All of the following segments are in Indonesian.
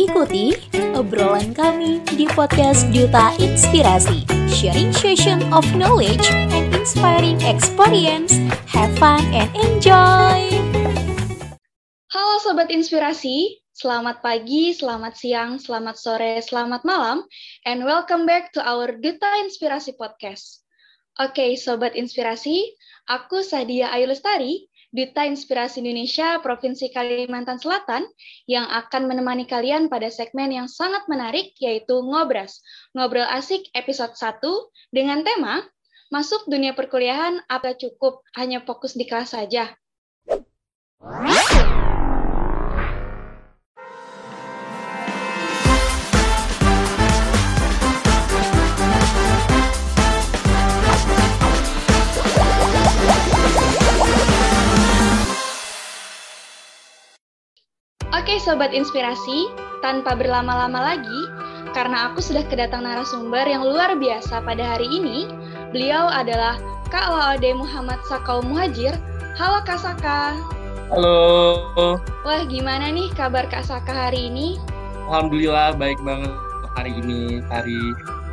Ikuti obrolan kami di podcast Duta Inspirasi, sharing session of knowledge and inspiring experience. Have fun and enjoy! Halo Sobat Inspirasi, selamat pagi, selamat siang, selamat sore, selamat malam, and welcome back to our Duta Inspirasi Podcast. Oke, Sobat Inspirasi, aku Sahkdiyah Ayu Lestari, Duta Inspirasi Indonesia Provinsi Kalimantan Selatan yang akan menemani kalian pada segmen yang sangat menarik yaitu Ngobras, Ngobrol Asik episode 1 dengan tema Masuk Dunia Perkuliahan Apa Cukup Hanya Fokus di Kelas Saja. Oke Sobat Inspirasi, tanpa berlama-lama lagi, karena aku sudah kedatangan narasumber yang luar biasa pada hari ini, beliau adalah Kak La Ode Muhammad Sakaum Muhajir. Halo Kak Saka. Halo. Wah, gimana nih kabar Kak Saka hari ini? Alhamdulillah, baik banget hari ini,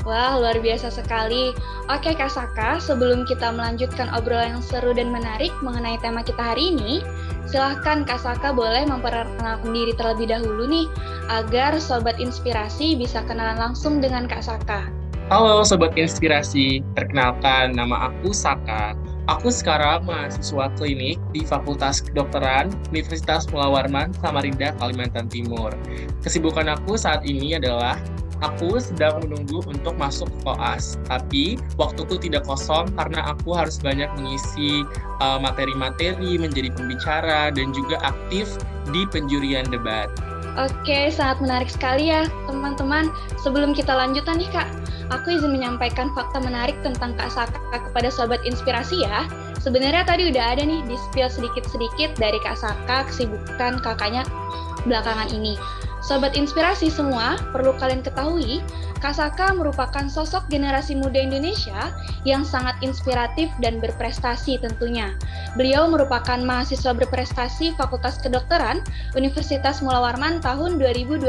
Wah, luar biasa sekali. Oke Kak Saka, sebelum kita melanjutkan obrolan yang seru dan menarik mengenai tema kita hari ini, silahkan Kak Saka boleh memperkenalkan diri terlebih dahulu nih, agar Sobat Inspirasi bisa kenalan langsung dengan Kak Saka. Halo Sobat Inspirasi, perkenalkan nama aku Saka. Aku sekarang mahasiswa klinik di Fakultas Kedokteran Universitas Mulawarman, Samarinda, Kalimantan Timur. Kesibukan aku saat ini adalah aku sedang menunggu untuk masuk koas, tapi waktuku tidak kosong karena aku harus banyak mengisi materi-materi, menjadi pembicara, dan juga aktif di penjurian debat. Oke, sangat menarik sekali ya teman-teman. Sebelum kita lanjutkan nih Kak, aku izin menyampaikan fakta menarik tentang Kak Saka kepada Sobat Inspirasi ya. Sebenarnya tadi udah ada nih di-spill sedikit-sedikit dari Kak Saka kesibukan kakaknya belakangan ini. Sobat Inspirasi semua, perlu kalian ketahui, Kak Saka merupakan sosok generasi muda Indonesia yang sangat inspiratif dan berprestasi tentunya. Beliau merupakan mahasiswa berprestasi Fakultas Kedokteran Universitas Mulawarman tahun 2021,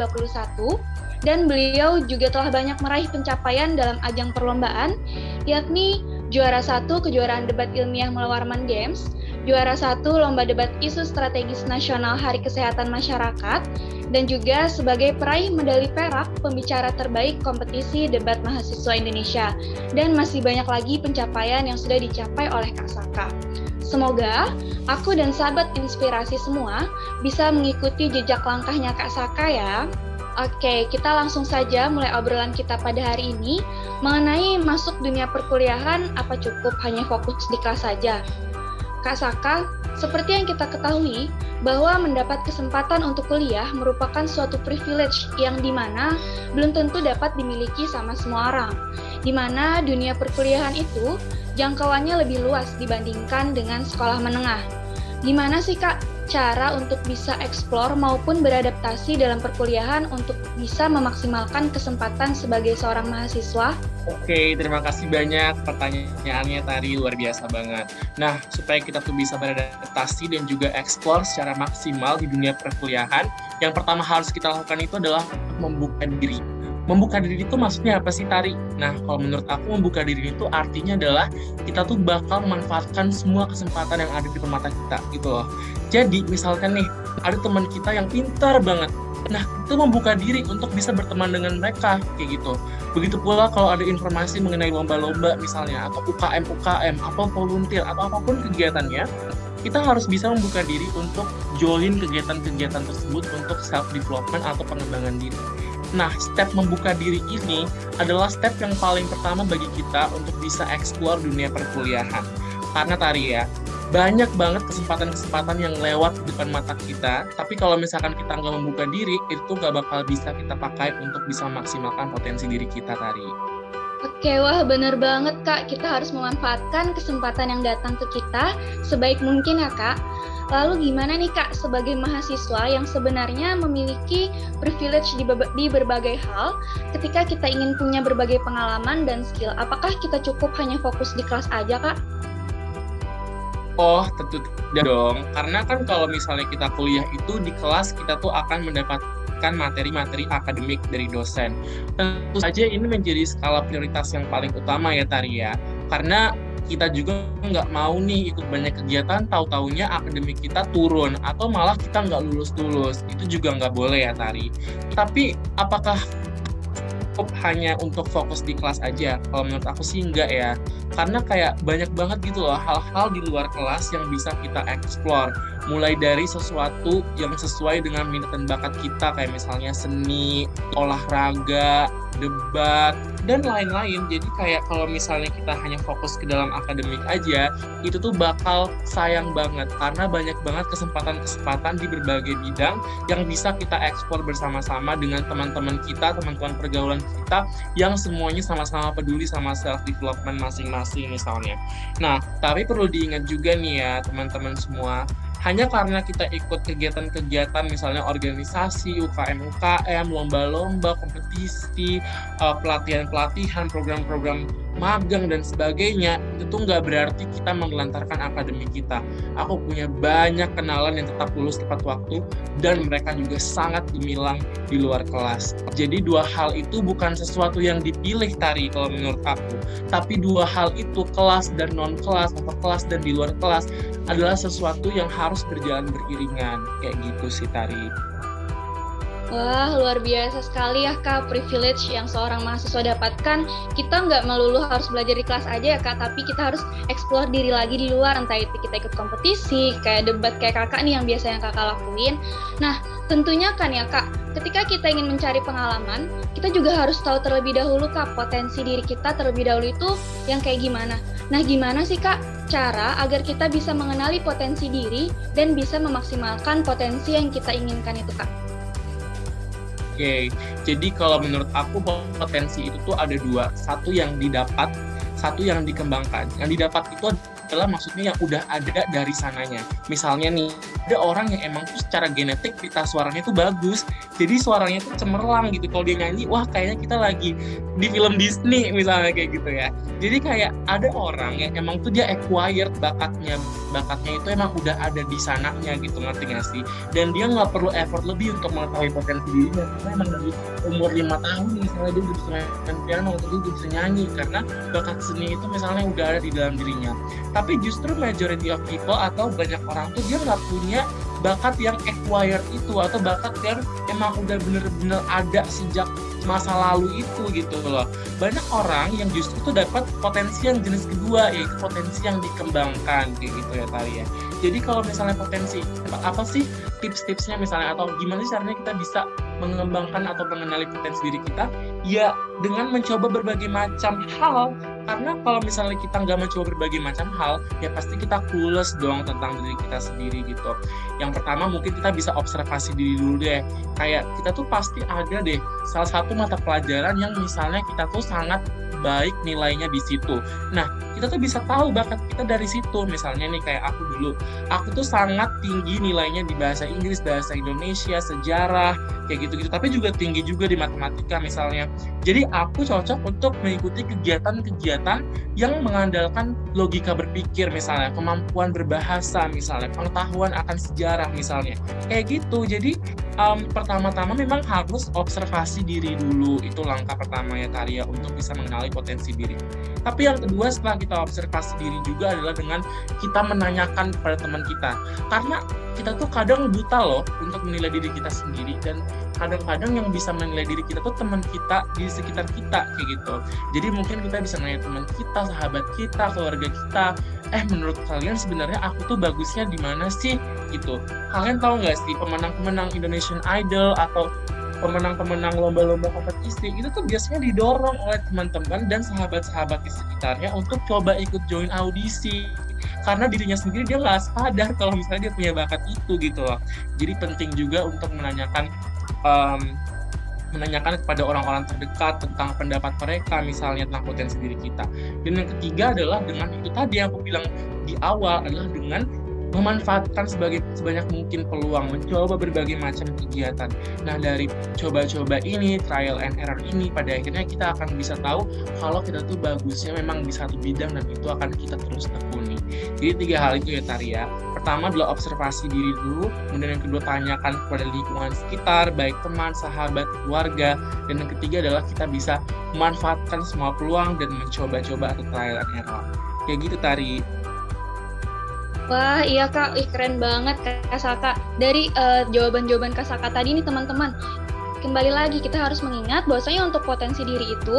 dan beliau juga telah banyak meraih pencapaian dalam ajang perlombaan, yakni juara 1 kejuaraan debat ilmiah Mulawarman Games, juara 1 Lomba Debat Isu Strategis Nasional Hari Kesehatan Masyarakat, dan juga sebagai peraih medali perak pembicara terbaik kompetisi debat mahasiswa Indonesia. Dan masih banyak lagi pencapaian yang sudah dicapai oleh Kak Saka. Semoga aku dan Sahabat Inspirasi semua bisa mengikuti jejak langkahnya Kak Saka ya. Oke, kita langsung saja mulai obrolan kita pada hari ini mengenai masuk dunia perkuliahan apa cukup hanya fokus di kelas saja. Kak Saka, seperti yang kita ketahui, bahwa mendapat kesempatan untuk kuliah merupakan suatu privilege yang dimana belum tentu dapat dimiliki sama semua orang. Dimana dunia perkuliahan itu jangkauannya lebih luas dibandingkan dengan sekolah menengah. Gimana sih Kak cara untuk bisa eksplor maupun beradaptasi dalam perkuliahan untuk bisa memaksimalkan kesempatan sebagai seorang mahasiswa? Oke, terima kasih banyak pertanyaannya tadi, luar biasa banget. Nah, supaya kita tuh bisa beradaptasi dan juga eksplor secara maksimal di dunia perkuliahan, yang pertama harus kita lakukan itu adalah membuka diri. Membuka diri itu maksudnya apa sih, Tari? Nah, kalau menurut aku membuka diri itu artinya adalah kita tuh bakal memanfaatkan semua kesempatan yang ada di permata kita, gitu loh. Jadi, misalkan nih, ada teman kita yang pintar banget. Nah, itu membuka diri untuk bisa berteman dengan mereka, kayak gitu. Begitu pula kalau ada informasi mengenai lomba-lomba misalnya, atau UKM, atau volunteer, atau apapun kegiatannya, kita harus bisa membuka diri untuk join kegiatan-kegiatan tersebut untuk self-development atau pengembangan diri. Nah, step membuka diri ini adalah step yang paling pertama bagi kita untuk bisa eksplor dunia perkuliahan. Karena Tari ya, banyak banget kesempatan-kesempatan yang lewat depan mata kita, tapi kalau misalkan kita nggak membuka diri, itu nggak bakal bisa kita pakai untuk bisa memaksimalkan potensi diri kita, Tari. Oke, wah bener banget Kak, kita harus memanfaatkan kesempatan yang datang ke kita sebaik mungkin ya Kak. Lalu gimana nih Kak sebagai mahasiswa yang sebenarnya memiliki privilege di berbagai hal, ketika kita ingin punya berbagai pengalaman dan skill, apakah kita cukup hanya fokus di kelas aja Kak? Oh, tentu tidak dong. Karena kan kalau misalnya kita kuliah itu di kelas kita tuh akan mendapatkan materi-materi akademik dari dosen. Tentu saja ini menjadi skala prioritas yang paling utama ya, Tari ya. Karena kita juga nggak mau nih ikut banyak kegiatan, tahu-taunya akademik kita turun, atau malah kita nggak lulus-lulus. Itu juga nggak boleh ya, Tari. Tapi apakah cukup hanya untuk fokus di kelas aja? Kalau menurut aku sih enggak ya. Karena kayak banyak banget gitu loh hal-hal di luar kelas yang bisa kita explore. Mulai dari sesuatu yang sesuai dengan minat dan bakat kita, kayak misalnya seni, olahraga, debat, dan lain-lain. Jadi kayak kalau misalnya kita hanya fokus ke dalam akademik aja, itu tuh bakal sayang banget. Karena banyak banget kesempatan-kesempatan di berbagai bidang yang bisa kita explore bersama-sama dengan teman-teman kita, teman-teman pergaulan kita yang semuanya sama-sama peduli sama self-development masing-masing misalnya. Nah, tapi perlu diingat juga nih ya teman-teman semua, hanya karena kita ikut kegiatan-kegiatan misalnya organisasi, UKM-UKM, lomba-lomba, kompetisi, pelatihan-pelatihan, program-program magang dan sebagainya, itu nggak berarti kita menggelantarkan akademik kita. Aku punya banyak kenalan yang tetap lulus tepat waktu dan mereka juga sangat gemilang di luar kelas. Jadi dua hal itu bukan sesuatu yang dipilih, Tari, kalau menurut aku. Tapi dua hal itu, kelas dan non-kelas atau kelas dan di luar kelas, adalah sesuatu yang harus berjalan beriringan. Kayak gitu sih, Tari. Wah, luar biasa sekali ya, Kak, privilege yang seorang mahasiswa dapatkan. Kita nggak melulu harus belajar di kelas aja ya, Kak, tapi kita harus explore diri lagi di luar, entah itu kita ikut kompetisi, kayak debat kayak Kakak nih yang biasa yang Kakak lakuin. Nah, tentunya kan ya, Kak, ketika kita ingin mencari pengalaman, kita juga harus tahu terlebih dahulu, Kak, potensi diri kita terlebih dahulu itu yang kayak gimana. Nah, gimana sih, Kak, cara agar kita bisa mengenali potensi diri dan bisa memaksimalkan potensi yang kita inginkan itu, Kak? Oke, jadi kalau menurut aku potensi itu tuh ada dua, satu yang didapat, satu yang dikembangkan. Yang didapat itu adalah maksudnya yang udah ada dari sananya. Misalnya nih, ada orang yang emang tuh secara genetik pita suaranya tuh bagus, jadi suaranya tuh cemerlang gitu. Kalau dia nyanyi, wah kayaknya kita lagi di film Disney misalnya kayak gitu ya. Jadi kayak ada orang yang emang tuh dia acquired bakatnya itu emang udah ada di sananya gitu, ngerti gak sih? Dan dia nggak perlu effort lebih untuk mengetahui potensi dirinya, karena emang dari umur 5 tahun misalnya dia udah bisa main piano atau dia udah bisa nyanyi, karena bakat seni itu misalnya udah ada di dalam dirinya. Tapi justru majority of people atau banyak orang tuh dia nggak punya bakat yang acquired itu, atau bakat yang emang udah bener-bener ada sejak masa lalu itu gitu loh. Banyak orang yang justru tuh dapat potensi yang jenis kedua, yaitu potensi yang dikembangkan kayak gitu ya, Tari ya. Jadi kalau misalnya potensi, apa sih tips-tipsnya misalnya, atau gimana sih caranya kita bisa mengembangkan atau mengenali potensi diri kita? Ya dengan mencoba berbagai macam hal. Karena kalau misalnya kita nggak mencoba berbagai macam hal, ya pasti kita clueless dong tentang diri kita sendiri gitu. Yang pertama mungkin kita bisa observasi diri dulu deh. Kayak kita tuh pasti ada deh salah satu mata pelajaran yang misalnya kita tuh sangat baik nilainya di situ. Nah, kita tuh bisa tahu bakat kita dari situ. Misalnya nih kayak aku dulu, aku tuh sangat tinggi nilainya di bahasa Inggris, bahasa Indonesia, sejarah, kayak gitu-gitu. Tapi juga tinggi juga di matematika misalnya. Jadi aku cocok untuk mengikuti kegiatan-kegiatan yang mengandalkan logika berpikir misalnya, kemampuan berbahasa misalnya, pengetahuan akan sejarah misalnya, kayak gitu. Jadi pertama-tama memang harus observasi diri dulu, itu langkah pertama ya, Tari ya, untuk bisa mengenali potensi diri. Tapi yang kedua setelah kita observasi diri juga adalah dengan kita menanyakan kepada teman kita, karena kita tuh kadang buta loh untuk menilai diri kita sendiri, dan kadang-kadang yang bisa menilai diri kita tuh teman kita di sekitar kita kayak gitu. Jadi mungkin kita bisa nanya teman kita, sahabat kita, keluarga kita, menurut kalian sebenarnya aku tuh bagusnya di mana sih gitu. Kalian tahu nggak sih pemenang-pemenang Indonesian Idol atau pemenang-pemenang lomba-lomba kompetisi itu tuh biasanya didorong oleh teman-teman dan sahabat-sahabat di sekitarnya untuk coba ikut join audisi, karena dirinya sendiri dia nggak sadar kalau misalnya dia punya bakat itu gitu loh. Jadi penting juga untuk menanyakan kepada orang-orang terdekat tentang pendapat mereka misalnya tentang potensi diri kita. Dan yang ketiga adalah dengan itu tadi yang aku bilang di awal, adalah dengan memanfaatkan sebanyak mungkin peluang, mencoba berbagai macam kegiatan. Nah, dari coba-coba ini, trial and error ini, pada akhirnya kita akan bisa tahu kalau kita tuh bagusnya memang di satu bidang, dan itu akan kita terus tekuni. Jadi 3 hal itu ya Tari ya. Pertama adalah observasi diri dulu, kemudian yang kedua tanyakan kepada lingkungan sekitar, baik teman, sahabat, keluarga, dan yang ketiga adalah kita bisa memanfaatkan semua peluang dan mencoba-coba atau trial and error. Kayak gitu Tari. Wah iya Kak, keren banget Kak Saka. Dari jawaban-jawaban Kak Saka tadi nih teman-teman, kembali lagi kita harus mengingat bahwasanya untuk potensi diri itu,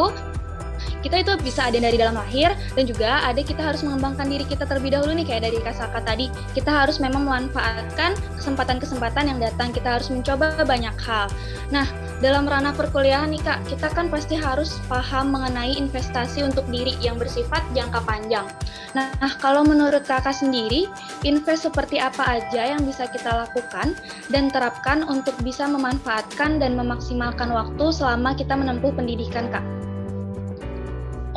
kita itu bisa ada dari dalam lahir, dan juga ada kita harus mengembangkan diri kita terlebih dahulu nih, kayak dari Kak Saka tadi. Kita harus memang memanfaatkan kesempatan-kesempatan yang datang, kita harus mencoba banyak hal. Nah, dalam ranah perkuliahan nih Kak, kita kan pasti harus paham mengenai investasi untuk diri yang bersifat jangka panjang. Nah, kalau menurut Kakak sendiri, invest seperti apa aja yang bisa kita lakukan dan terapkan untuk bisa memanfaatkan dan memaksimalkan waktu selama kita menempuh pendidikan, Kak?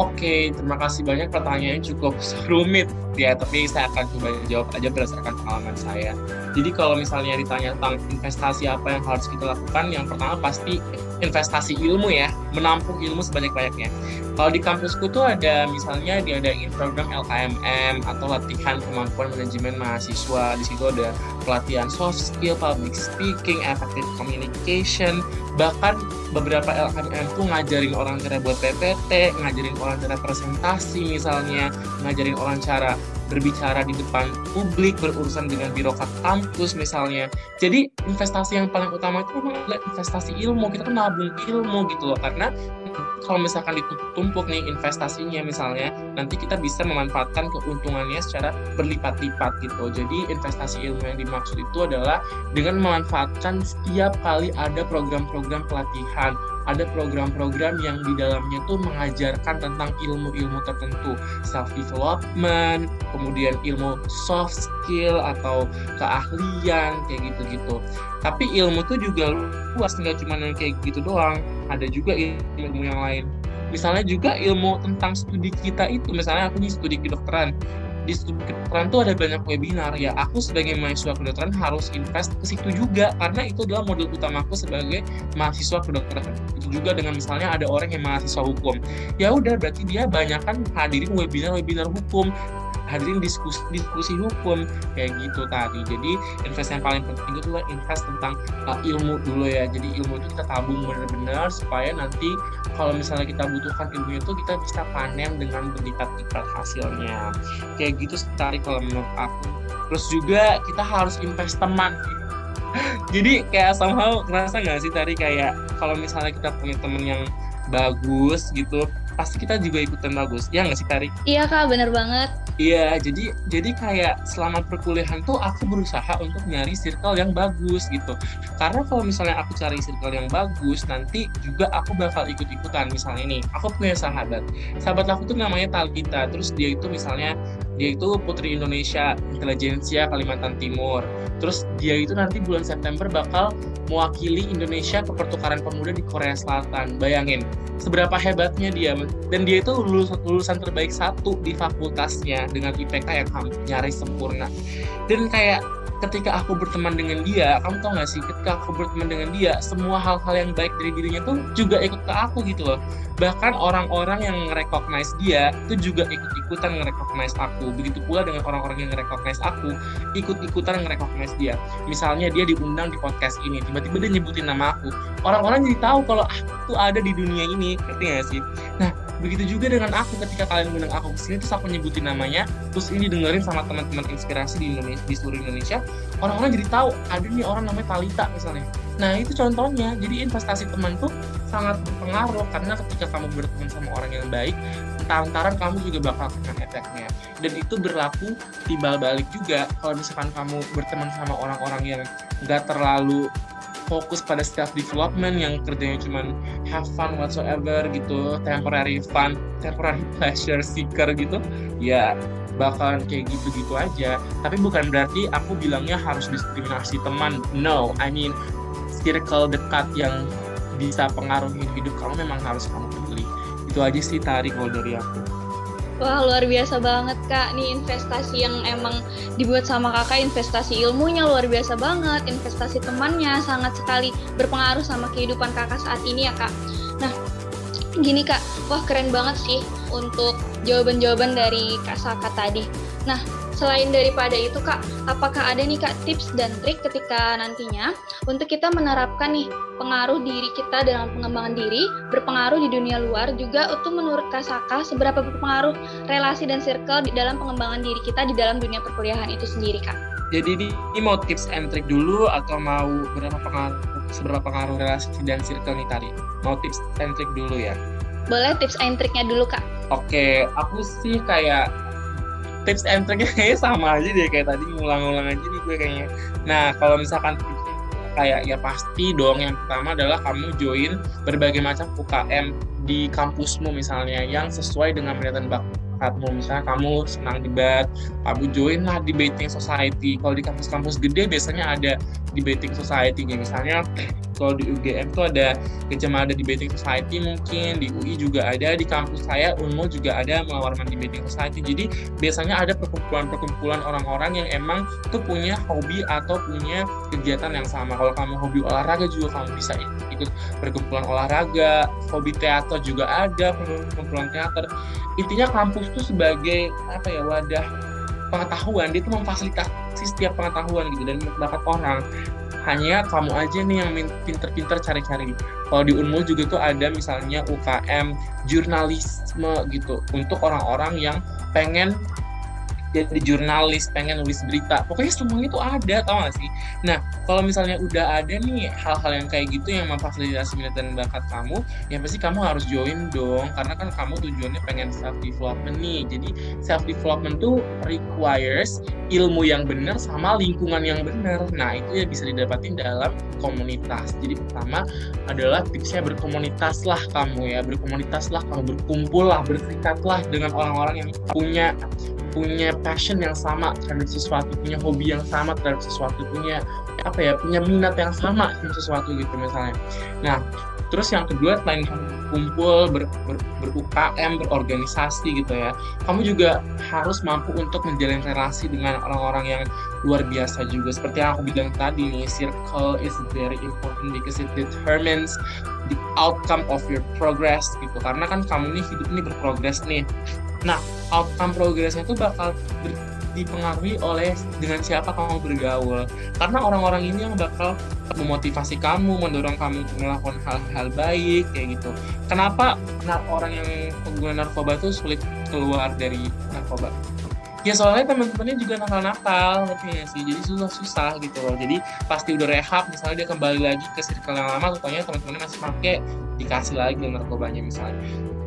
Oke, terima kasih banyak, pertanyaannya cukup rumit ya, tapi saya akan coba jawab aja berdasarkan pengalaman saya. Jadi kalau misalnya ditanya tentang investasi apa yang harus kita lakukan, yang pertama pasti investasi ilmu ya, menampung ilmu sebanyak-banyaknya. Kalau di kampusku tuh ada misalnya diadain program LKMM atau latihan kemampuan manajemen mahasiswa. Di situ ada pelatihan soft skill, public speaking, effective communication, bahkan beberapa LKMM tuh ngajarin orang cara buat PPT, ngajarin orang cara presentasi misalnya, ngajarin orang cara berbicara di depan publik, berurusan dengan birokrat kampus misalnya. Jadi investasi yang paling utama itu adalah investasi ilmu, kita kan nabung ilmu gitu loh, karena kalau misalkan ditumpuk-tumpuk nih investasinya misalnya, nanti kita bisa memanfaatkan keuntungannya secara berlipat-lipat gitu. Jadi investasi ilmu yang dimaksud itu adalah dengan memanfaatkan setiap kali ada program-program pelatihan, ada program-program yang di dalamnya tuh mengajarkan tentang ilmu-ilmu tertentu, self-development, kemudian ilmu soft skill atau keahlian, kayak gitu-gitu. Tapi ilmu tuh juga luas, nggak cuma yang kayak gitu doang, ada juga ilmu yang lain. Misalnya juga ilmu tentang studi kita itu, misalnya aku nih studi kedokteran. Di studi kedokteran tuh ada banyak webinar ya, aku sebagai mahasiswa kedokteran harus invest ke situ juga, karena itu adalah modal utamaku sebagai mahasiswa kedokteran. Itu juga dengan misalnya ada orang yang mahasiswa hukum, ya udah berarti dia banyak kan hadirin webinar-webinar hukum, hadirin diskusi hukum, kayak gitu tadi. Jadi invest yang paling penting itu adalah invest tentang ilmu dulu ya. Jadi ilmu itu kita tabung benar-benar supaya nanti kalau misalnya kita butuhkan ilmu itu kita bisa panen dengan berlipat-lipat hasilnya. Kayak gitu Tari kalau menurut aku. Terus juga kita harus invest teman. Jadi kayak somehow ngerasa nggak sih Tari kayak kalau misalnya kita punya teman yang bagus gitu, pasti kita juga ikutan bagus, ya nggak sih Tari? Iya Kak, bener banget. Iya, jadi kayak selama perkuliahan tuh aku berusaha untuk nyari circle yang bagus gitu. Karena kalau misalnya aku cari circle yang bagus, nanti juga aku bakal ikut-ikutan. Misalnya nih, aku punya sahabat aku tuh namanya Talgita, terus dia itu Putri Indonesia Intelijensia Kalimantan Timur. Terus dia itu nanti bulan September bakal mewakili Indonesia ke pertukaran pemuda di Korea Selatan. Bayangin seberapa hebatnya dia, dan dia itu lulusan terbaik 1 di fakultasnya dengan IPK yang nyaris sempurna. Dan kayak ketika aku berteman dengan dia, kamu tau gak sih, ketika aku berteman dengan dia, semua hal-hal yang baik dari dirinya tuh juga ikut ke aku gitu loh. Bahkan orang-orang yang nge-recognize dia, itu juga ikut-ikutan nge-recognize aku. Begitu pula dengan orang-orang yang nge-recognize aku, ikut-ikutan nge-recognize dia. Misalnya dia diundang di podcast ini, tiba-tiba dia nyebutin nama aku. Orang-orang jadi tahu kalau aku tuh ada di dunia ini, ngerti gak sih? Nah, begitu juga dengan aku, ketika kalian undang aku kesini, terus aku nyebutin namanya, terus ini dengerin sama teman-teman inspirasi di Indonesia, di seluruh Indonesia, orang-orang jadi tahu ada nih orang namanya Talita misalnya. Nah itu contohnya. Jadi investasi teman tuh sangat berpengaruh, karena ketika kamu berteman sama orang yang baik, lantaran kamu juga bakal kena efeknya. Dan itu berlaku timbal balik juga. Kalau misalkan kamu berteman sama orang-orang yang nggak terlalu fokus pada self development, yang kerjanya cuman have fun whatsoever gitu, temporary fun, temporary pleasure seeker gitu, ya bakalan kayak gitu-gitu aja. Tapi bukan berarti aku bilangnya harus diskriminasi teman. No, I mean circle dekat yang bisa pengaruhi hidup kamu memang harus kamu pilih. Itu aja sih Tari kalau dari aku. Wah, luar biasa banget Kak, nih investasi yang emang dibuat sama Kakak, investasi ilmunya luar biasa banget, investasi temannya sangat sekali berpengaruh sama kehidupan Kakak saat ini ya Kak. Nah, gini Kak, wah keren banget sih untuk jawaban-jawaban dari Kak Saka tadi. Nah, selain daripada itu Kak, apakah ada nih Kak tips dan trik ketika nantinya untuk kita menerapkan nih pengaruh diri kita dalam pengembangan diri, berpengaruh di dunia luar juga, untuk menurut Kak Saka seberapa berpengaruh relasi dan circle di dalam pengembangan diri kita di dalam dunia perkuliahan itu sendiri Kak? Jadi ini mau tips and trik dulu atau mau seberapa pengaruh relasi dan circle nih tadi? Mau tips and trik dulu ya? Boleh tips and triknya dulu Kak. Oke, aku sih kayak tips and triknya kayaknya sama aja deh, kayak tadi ngulang-ngulang aja nih gue kayaknya. Nah, kalau misalkan kayak ya pasti dong, yang pertama adalah kamu join berbagai macam UKM di kampusmu misalnya yang sesuai dengan minatan bakatmu. Misalnya kamu senang debat, kamu join lah debating society. Kalau di kampus-kampus gede biasanya ada debating society nih, misalnya kalau di UGM tuh ada Kecamatan ada debating society, mungkin di UI juga ada, di kampus saya UNMUL juga ada Mulawarman debating society. Jadi biasanya ada perkumpulan-perkumpulan orang-orang yang emang tuh punya hobi atau punya kegiatan yang sama. Kalau kamu hobi olahraga juga kamu bisa ikut perkumpulan olahraga, hobi teater juga ada perkumpulan teater. Intinya kampus tuh sebagai apa ya, wadah pengetahuan, dia tuh memfasilitasi setiap pengetahuan gitu dan pendapat orang. Hanya kamu aja nih yang pinter-pinter cari-cari. Kalau di UNMUL juga tuh ada misalnya UKM jurnalisme gitu, untuk orang-orang yang pengen jadi jurnalis, pengen nulis berita. Pokoknya semuanya tuh ada, tau gak sih? Nah, kalau misalnya udah ada nih hal-hal yang kayak gitu yang memfasilitasi minat dan bakat kamu, ya pasti kamu harus join dong, karena kan kamu tujuannya pengen self-development nih. Jadi self-development tuh requires ilmu yang benar sama lingkungan yang benar. Nah, itu ya bisa didapatin dalam komunitas. Jadi pertama adalah tipsnya berkomunitaslah kamu ya, berkomunitaslah kamu, berkumpullah, berserikatlah dengan orang-orang yang punya passion yang sama terhadap sesuatu, punya hobi yang sama terhadap sesuatu, punya minat yang sama terhadap sesuatu gitu misalnya. Nah, terus yang kedua, selain kumpul, ber-UKM, berorganisasi gitu ya, kamu juga harus mampu untuk menjalin relasi dengan orang-orang yang luar biasa juga. Seperti yang aku bilang tadi nih, circle is very important because it determines the outcome of your progress gitu. Karena kan kamu nih hidup ini berprogres nih. Nah, outcome progresnya itu bakal dipengaruhi oleh dengan siapa kamu bergaul. Karena orang-orang ini yang bakal memotivasi kamu, mendorong kamu untuk melakukan hal-hal baik, kayak gitu. Kenapa orang yang pengguna narkoba itu sulit keluar dari narkoba? Ya soalnya teman-temannya juga nakal-nakal, ngerti ya sih, jadi susah-susah gitu loh. Jadi pasti udah rehab, misalnya dia kembali lagi ke circle yang lama, rupanya teman-temannya masih pakai, dikasih lagi narkobanya misalnya.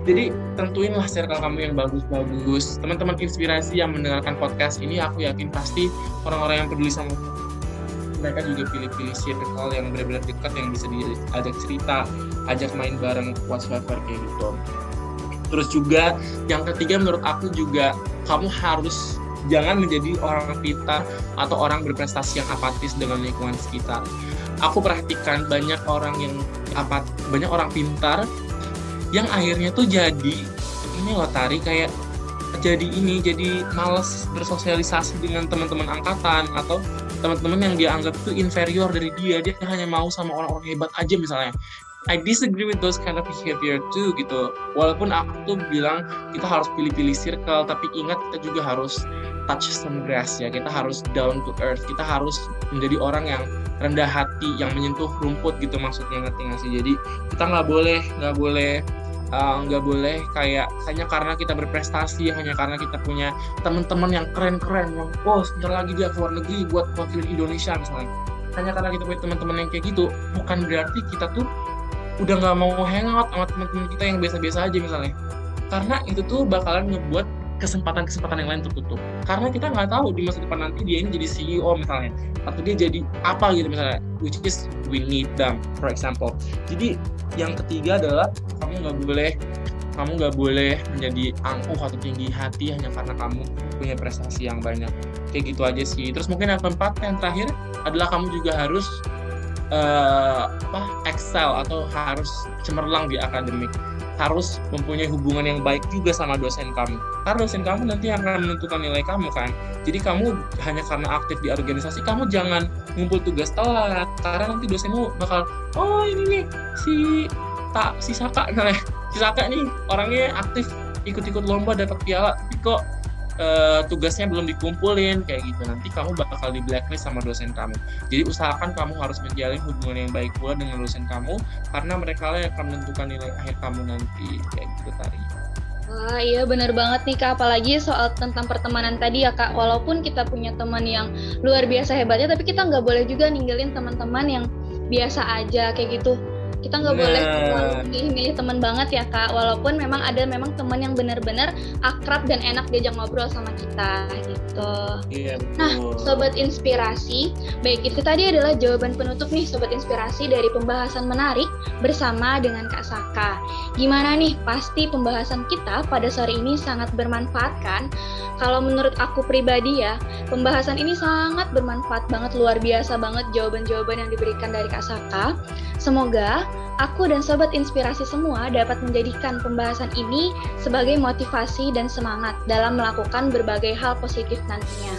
Jadi tentuinlah circle kamu yang bagus-bagus. Teman-teman inspirasi yang mendengarkan podcast ini, aku yakin pasti orang-orang yang peduli sama mereka juga pilih-pilih circle yang benar-benar dekat, yang bisa diajak cerita, ajak main bareng, whatsoever kayak gitu. Terus juga yang ketiga menurut aku juga, kamu harus jangan menjadi orang pintar atau orang berprestasi yang apatis dengan lingkungan sekitar. Aku perhatikan banyak orang yang banyak orang pintar yang akhirnya tuh jadi ini loh Tari, kayak jadi malas bersosialisasi dengan teman-teman angkatan atau teman-teman yang dia anggap itu inferior dari dia hanya mau sama orang-orang hebat aja misalnya. I disagree with those kind of behavior too gitu. Walaupun aku tuh bilang kita harus pilih-pilih circle, tapi ingat kita juga harus touch some grass ya. Kita harus down to earth. Kita harus menjadi orang yang rendah hati, yang menyentuh rumput gitu maksudnya, ngerti nggak sih? Jadi kita nggak boleh hanya karena kita berprestasi, hanya karena kita punya teman-teman yang keren-keren, yang sebentar lagi dia keluar negeri buat wakilin Indonesia misalnya. Hanya karena kita punya teman-teman yang kayak gitu, bukan berarti kita tuh udah nggak mau hangout sama teman-teman kita yang biasa-biasa aja misalnya, karena itu tuh bakalan ngebuat kesempatan-kesempatan yang lain tertutup. Karena kita nggak tahu di masa depan nanti dia ini jadi CEO misalnya, atau dia jadi apa gitu misalnya, which is we need them for example. Jadi yang ketiga adalah kamu nggak boleh menjadi angkuh atau tinggi hati hanya karena kamu punya prestasi yang banyak, kayak gitu aja sih. Terus mungkin yang keempat, yang terakhir adalah kamu juga harus excel atau harus cemerlang di akademik, harus mempunyai hubungan yang baik juga sama dosen kamu. Karena dosen kamu nanti akan menentukan nilai kamu kan. Jadi kamu hanya karena aktif di organisasi, kamu jangan ngumpul tugas telat. Karena nanti dosenmu bakal, oh ini nih si Saka nih orangnya aktif ikut-ikut lomba dapat piala, tapi kok tugasnya belum dikumpulin kayak gitu. Nanti kamu bakal di blacklist sama dosen kamu. Jadi usahakan kamu harus menjalin hubungan yang baik pula dengan dosen kamu, karena mereka lah yang akan menentukan nilai akhir kamu nanti kayak gitu tadi. Wah iya benar banget nih Kak, apalagi soal tentang pertemanan tadi ya Kak. Walaupun kita punya teman yang luar biasa hebatnya, tapi kita nggak boleh juga ninggalin teman-teman yang biasa aja kayak gitu. Kita nggak boleh milih teman banget ya Kak, walaupun memang ada teman yang benar-benar akrab dan enak diajak ngobrol sama kita gitu. Iya, betul. Nah, Sobat Inspirasi, baik itu tadi adalah jawaban penutup nih Sobat Inspirasi dari pembahasan menarik bersama dengan Kak Saka. Gimana nih, pasti pembahasan kita pada sore ini sangat bermanfaat kan? Kalau menurut aku pribadi ya, pembahasan ini sangat bermanfaat banget, luar biasa banget jawaban-jawaban yang diberikan dari Kak Saka. Semoga aku dan Sobat Inspirasi semua dapat menjadikan pembahasan ini sebagai motivasi dan semangat dalam melakukan berbagai hal positif nantinya.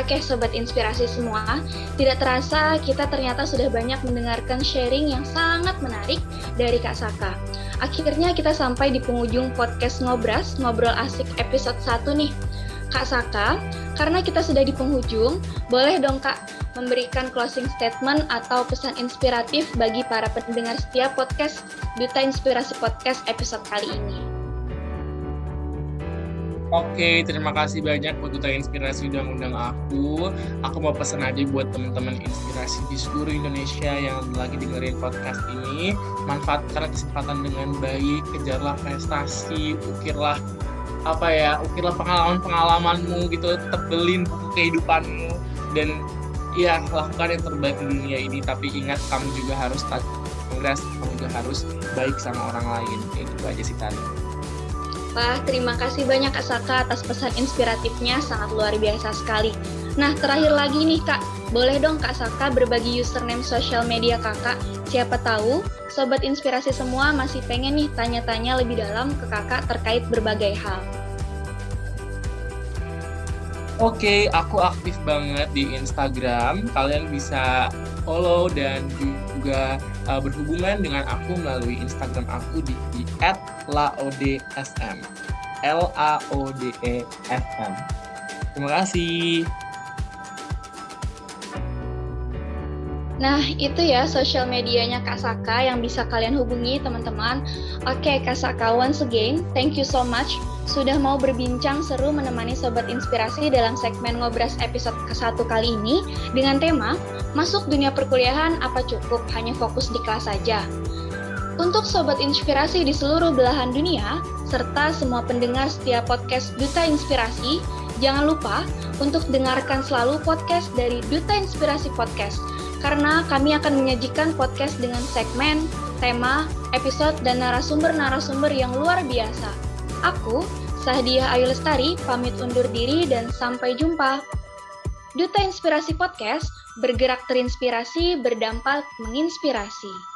Oke Sobat Inspirasi semua, tidak terasa kita ternyata sudah banyak mendengarkan sharing yang sangat menarik dari Kak Saka. Akhirnya kita sampai di penghujung podcast Ngobras, Ngobrol Asik episode 1 nih. Kak Saka, karena kita sudah di penghujung, boleh dong Kak memberikan closing statement atau pesan inspiratif bagi para pendengar setia podcast Duta Inspirasi Podcast episode kali ini. Oke, terima kasih banyak buat Duta Inspirasi udah ngundang aku. Aku mau pesan aja buat teman-teman Inspirasi di seluruh Indonesia yang lagi dengerin podcast ini, manfaatkan kesempatan dengan baik, kejarlah prestasi, ukirlah pengalaman-pengalamanmu gitu, tebelin buku kehidupanmu, dan ya, lakukan yang terbaik di dunia ini, tapi ingat kamu juga harus tegas, kamu juga harus baik sama orang lain. Itu aja sih tadi. Wah, terima kasih banyak Kak Saka atas pesan inspiratifnya, sangat luar biasa sekali. Nah, terakhir lagi nih Kak, boleh dong Kak Saka berbagi username sosial media Kakak? Siapa tahu Sobat Inspirasi semua masih pengen nih tanya-tanya lebih dalam ke Kakak terkait berbagai hal. Oke, aku aktif banget di Instagram. Kalian bisa follow dan juga berhubungan dengan aku melalui Instagram aku di @laodesm. LAODEFM. Terima kasih. Nah, itu ya sosial medianya Kak Saka yang bisa kalian hubungi, teman-teman. Oke, Kak Saka, once again, thank you so much sudah mau berbincang seru menemani Sobat Inspirasi dalam segmen Ngobras episode ke-1 kali ini dengan tema Masuk Dunia Perkuliahan Apa Cukup Hanya Fokus di Kelas Saja. Untuk Sobat Inspirasi di seluruh belahan dunia, serta semua pendengar setiap podcast Duta Inspirasi, jangan lupa untuk dengarkan selalu podcast dari Duta Inspirasi Podcast, karena kami akan menyajikan podcast dengan segmen, tema, episode, dan narasumber-narasumber yang luar biasa. Aku, Sahkdiyah Ayu Lestari, pamit undur diri dan sampai jumpa. Duta Inspirasi Podcast, bergerak terinspirasi, berdampak menginspirasi.